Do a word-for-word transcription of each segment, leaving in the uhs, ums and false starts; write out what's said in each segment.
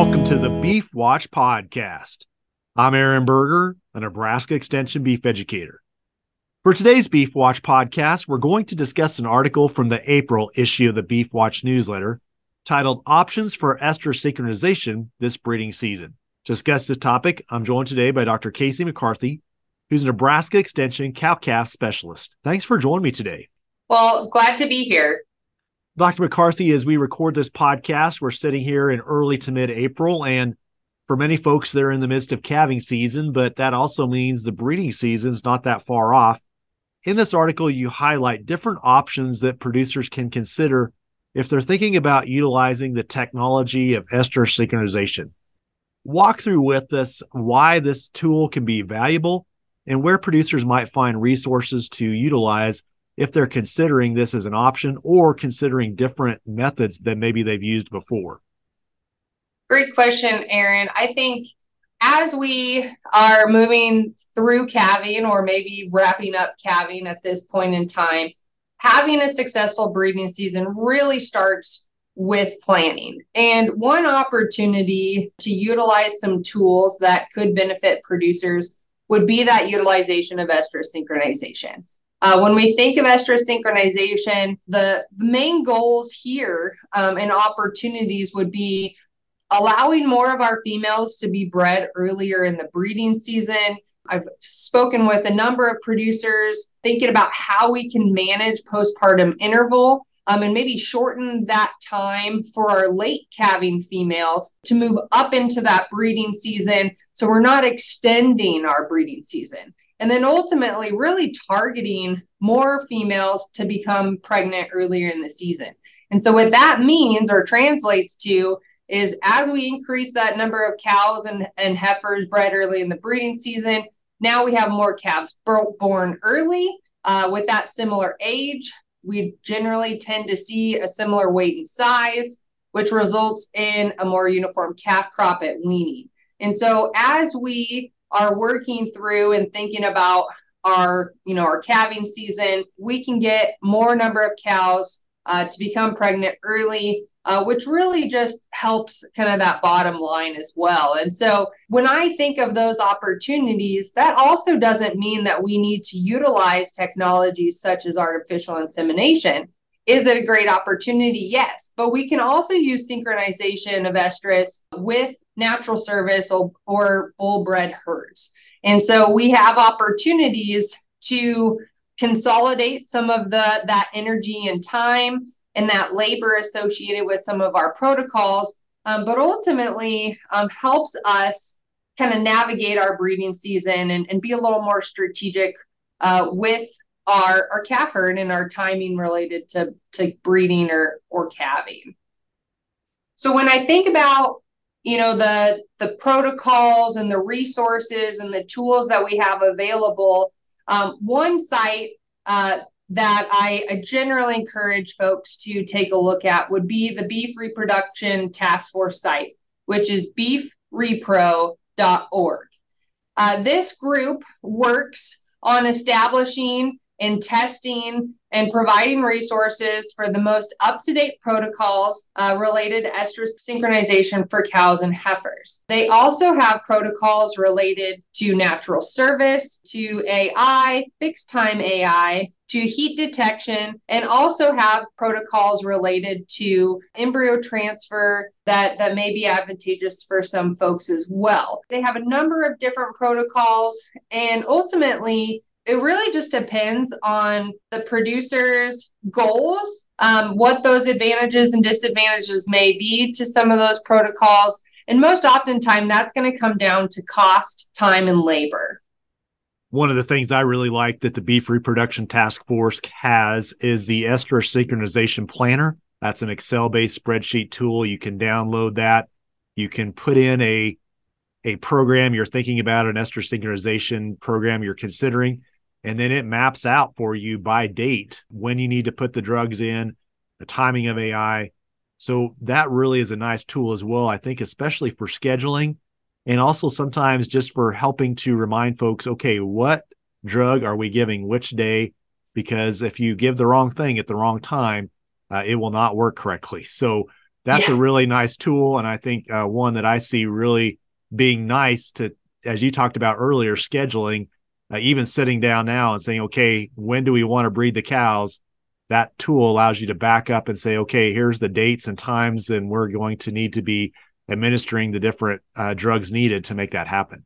welcome to the Beef Watch Podcast. I'm Aaron Berger, a Nebraska Extension beef educator. For today's Beef Watch Podcast, we're going to discuss an article from the April issue of the Beef Watch newsletter titled Options for Estrus Synchronization This Breeding Season. To discuss this topic, I'm joined today by Doctor Casey McCarthy, who's a Nebraska Extension cow-calf specialist. Thanks for joining me today. Well, glad to be here. Doctor McCarthy, as we record this podcast, we're sitting here in early to mid-April, and for many folks, they're in the midst of calving season, but that also means the breeding season's not that far off. In this article, you highlight different options that producers can consider if they're thinking about utilizing the technology of estrus synchronization. Walk through with us why this tool can be valuable and where producers might find resources to utilize if they're considering this as an option or considering different methods that maybe they've used before. Great question, Aaron. I think as we are moving through calving or maybe wrapping up calving at this point in time, having a successful breeding season really starts with planning. And one opportunity to utilize some tools that could benefit producers would be that utilization of estrus synchronization. Uh, when we think of estrus synchronization, the, the main goals here um, and opportunities would be allowing more of our females to be bred earlier in the breeding season. I've spoken with a number of producers thinking about how we can manage postpartum interval um, and maybe shorten that time for our late calving females to move up into that breeding season so we're not extending our breeding season. And then ultimately really targeting more females to become pregnant earlier in the season. And so what that means or translates to is as we increase that number of cows and, and heifers bred early in the breeding season, now we have more calves born early. Uh, with that similar age, we generally tend to see a similar weight and size, which results in a more uniform calf crop at weaning. And so as we are working through and thinking about our, you know, our calving season, we can get more number of cows uh, to become pregnant early, uh, which really just helps kind of that bottom line as well. And so when I think of those opportunities, that also doesn't mean that we need to utilize technologies such as artificial insemination. Is it a great opportunity? Yes, but we can also use synchronization of estrus with natural service or, or bull bred herds. And so we have opportunities to consolidate some of the that energy and time and that labor associated with some of our protocols, um, but ultimately um, helps us kind of navigate our breeding season and, and be a little more strategic uh, with Our, our calf herd and our timing related to, to breeding or, or calving. So when I think about, you know, the, the protocols and the resources and the tools that we have available, um, one site uh, that I, I generally encourage folks to take a look at would be the Beef Reproduction Task Force site, which is beef repro dot org. Uh, this group works on establishing and testing and providing resources for the most up-to-date protocols uh, related to estrus synchronization for cows and heifers. They also have protocols related to natural service, to A I, fixed time A I, to heat detection, and also have protocols related to embryo transfer that, that may be advantageous for some folks as well. They have a number of different protocols, and ultimately, it really just depends on the producer's goals, um, what those advantages and disadvantages may be to some of those protocols. And most oftentimes, that's going to come down to cost, time, and labor. One of the things I really like that the Beef Reproduction Task Force has is the Estrus Synchronization Planner. That's an Excel-based spreadsheet tool. You can download that. You can put in a, a program you're thinking about, an estrus synchronization program you're considering. And then it maps out for you by date when you need to put the drugs in, the timing of A I. So that really is a nice tool as well, I think, especially for scheduling and also sometimes just for helping to remind folks, okay, what drug are we giving which day? Because if you give the wrong thing at the wrong time, uh, it will not work correctly. So that's yeah. a really nice tool. And I think uh, one that I see really being nice to, as you talked about earlier, scheduling, uh, even sitting down now and saying, okay, when do we want to breed the cows? That tool allows you to back up and say, okay, here's the dates and times, and we're going to need to be administering the different uh, drugs needed to make that happen.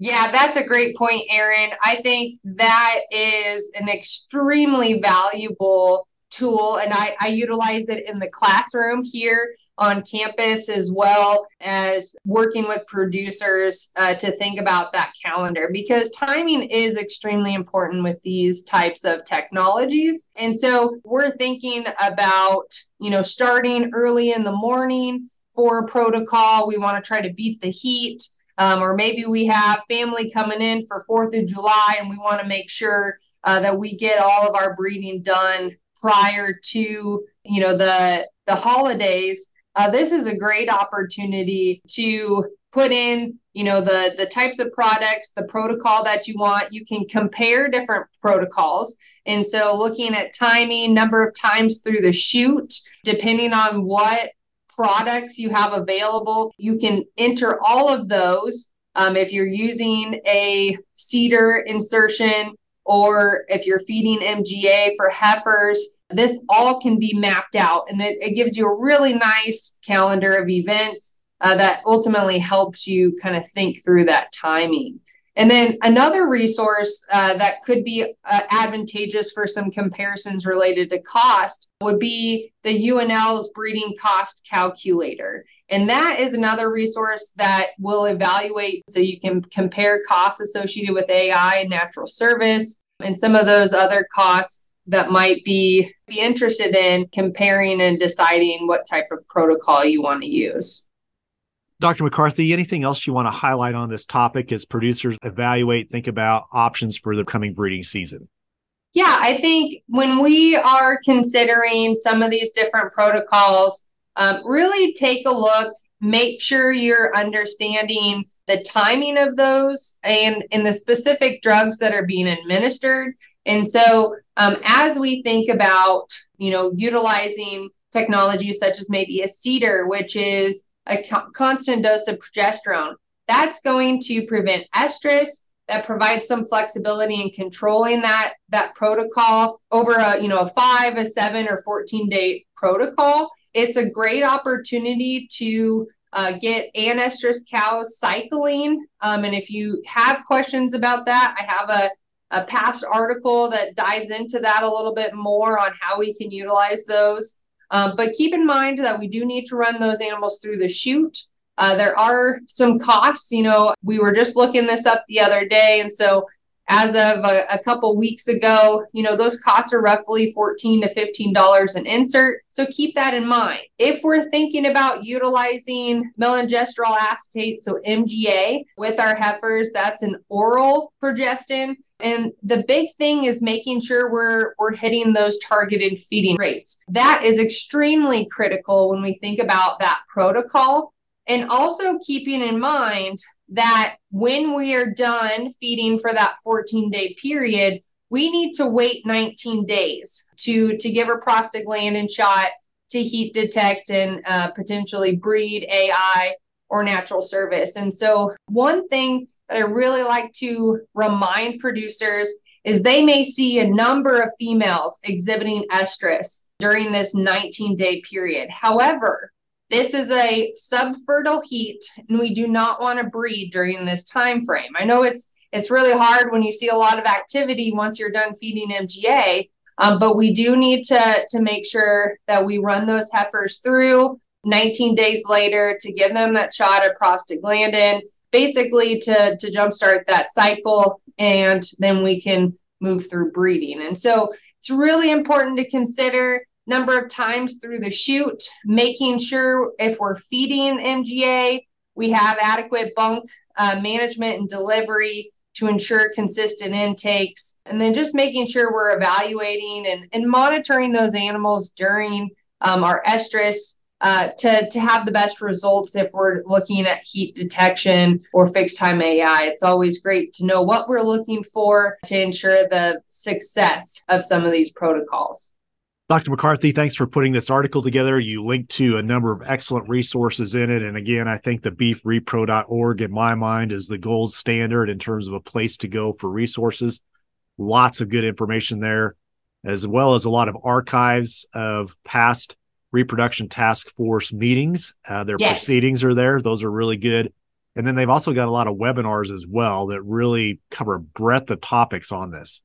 Yeah, that's a great point, Aaron. I think that is an extremely valuable tool, and I, I utilize it in the classroom here on campus, as well as working with producers uh, to think about that calendar, because timing is extremely important with these types of technologies. And so we're thinking about, you know, starting early in the morning for a protocol. We want to try to beat the heat. Um, or maybe we have family coming in for fourth of July, and we want to make sure uh, that we get all of our breeding done prior to, you know, the, the holidays. Uh, this is a great opportunity to put in, you know, the, the types of products, the protocol that you want. You can compare different protocols. And so looking at timing, number of times through the shoot, depending on what products you have available, you can enter all of those. Um, if you're using a C I D R insertion, or if you're feeding M G A for heifers, this all can be mapped out, and it, it gives you a really nice calendar of events uh, that ultimately helps you kind of think through that timing. And then another resource uh, that could be uh, advantageous for some comparisons related to cost would be the U N L's breeding cost calculator. And that is another resource that will evaluate, so you can compare costs associated with A I and natural service, and some of those other costs that might be, be interested in comparing and deciding what type of protocol you want to use. Doctor McCarthy, anything else you want to highlight on this topic as producers evaluate, think about options for the coming breeding season? Yeah, I think when we are considering some of these different protocols, um, really take a look, make sure you're understanding the timing of those and, and the specific drugs that are being administered. And so um, as we think about, you know, utilizing technologies such as maybe a C I D R, which is a constant dose of progesterone, that's going to prevent estrus, that provides some flexibility in controlling that, that protocol over a, you know, a five, a seven, or fourteen day protocol. It's a great opportunity to uh, get anestrous cows cycling. Um, and if you have questions about that, I have a, a past article that dives into that a little bit more on how we can utilize those. Um, but keep in mind that we do need to run those animals through the chute. Uh, there are some costs. You know, we were just looking this up the other day. And so as of a, a couple weeks ago, you know, those costs are roughly fourteen to fifteen dollars an insert. So keep that in mind. If we're thinking about utilizing melengestrol acetate, so M G A, with our heifers, that's an oral progestin. And the big thing is making sure we're we're hitting those targeted feeding rates. That is extremely critical when we think about that protocol. And also keeping in mind that when we are done feeding for that fourteen day period, we need to wait nineteen days to, to give a prostaglandin shot to heat detect and uh, potentially breed A I or natural service. And so one thing that I really like to remind producers is they may see a number of females exhibiting estrus during this nineteen day period. However, this is a subfertile heat, and we do not want to breed during this time frame. I know it's it's really hard when you see a lot of activity once you're done feeding M G A, um, but we do need to, to make sure that we run those heifers through nineteen days later to give them that shot of prostaglandin, basically to, to jumpstart that cycle, and then we can move through breeding. And so it's really important to consider number of times through the shoot, making sure if we're feeding M G A, we have adequate bunk uh, management and delivery to ensure consistent intakes. And then just making sure we're evaluating and, and monitoring those animals during um, our estrus uh, to, to have the best results if we're looking at heat detection or fixed time A I. It's always great to know what we're looking for to ensure the success of some of these protocols. Doctor McCarthy, thanks for putting this article together. You linked to a number of excellent resources in it. And again, I think the beef repro dot org, in my mind, is the gold standard in terms of a place to go for resources. Lots of good information there, as well as a lot of archives of past Reproduction Task Force meetings. Uh, their yes. proceedings are there. Those are really good. And then they've also got a lot of webinars as well that really cover a breadth of topics on this.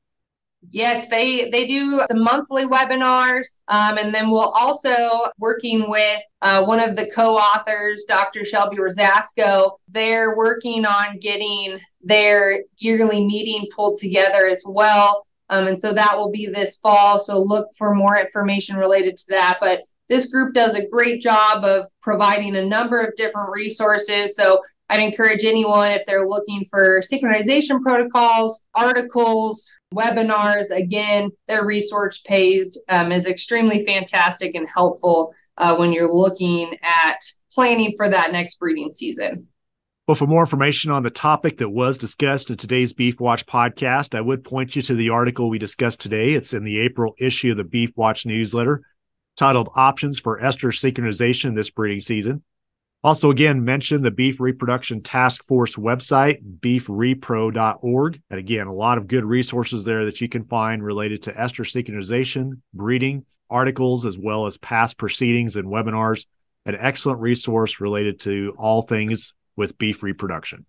Yes, they, they do some monthly webinars. Um, and then we'll also, working with uh, one of the co-authors, Doctor Shelby Rosasco, they're working on getting their yearly meeting pulled together as well. Um, and so that will be this fall. So look for more information related to that. But this group does a great job of providing a number of different resources. So I'd encourage anyone, if they're looking for synchronization protocols, articles, webinars, again, their resource page um, is extremely fantastic and helpful uh, when you're looking at planning for that next breeding season. Well, for more information on the topic that was discussed in today's Beef Watch podcast, I would point you to the article we discussed today. It's in the April issue of the Beef Watch newsletter, titled Options for Estrus Synchronization This Breeding Season. Also, again, mention the Beef Reproduction Task Force website, beef repro dot org. And again, a lot of good resources there that you can find related to estrus synchronization, breeding, articles, as well as past proceedings and webinars. An excellent resource related to all things with beef reproduction.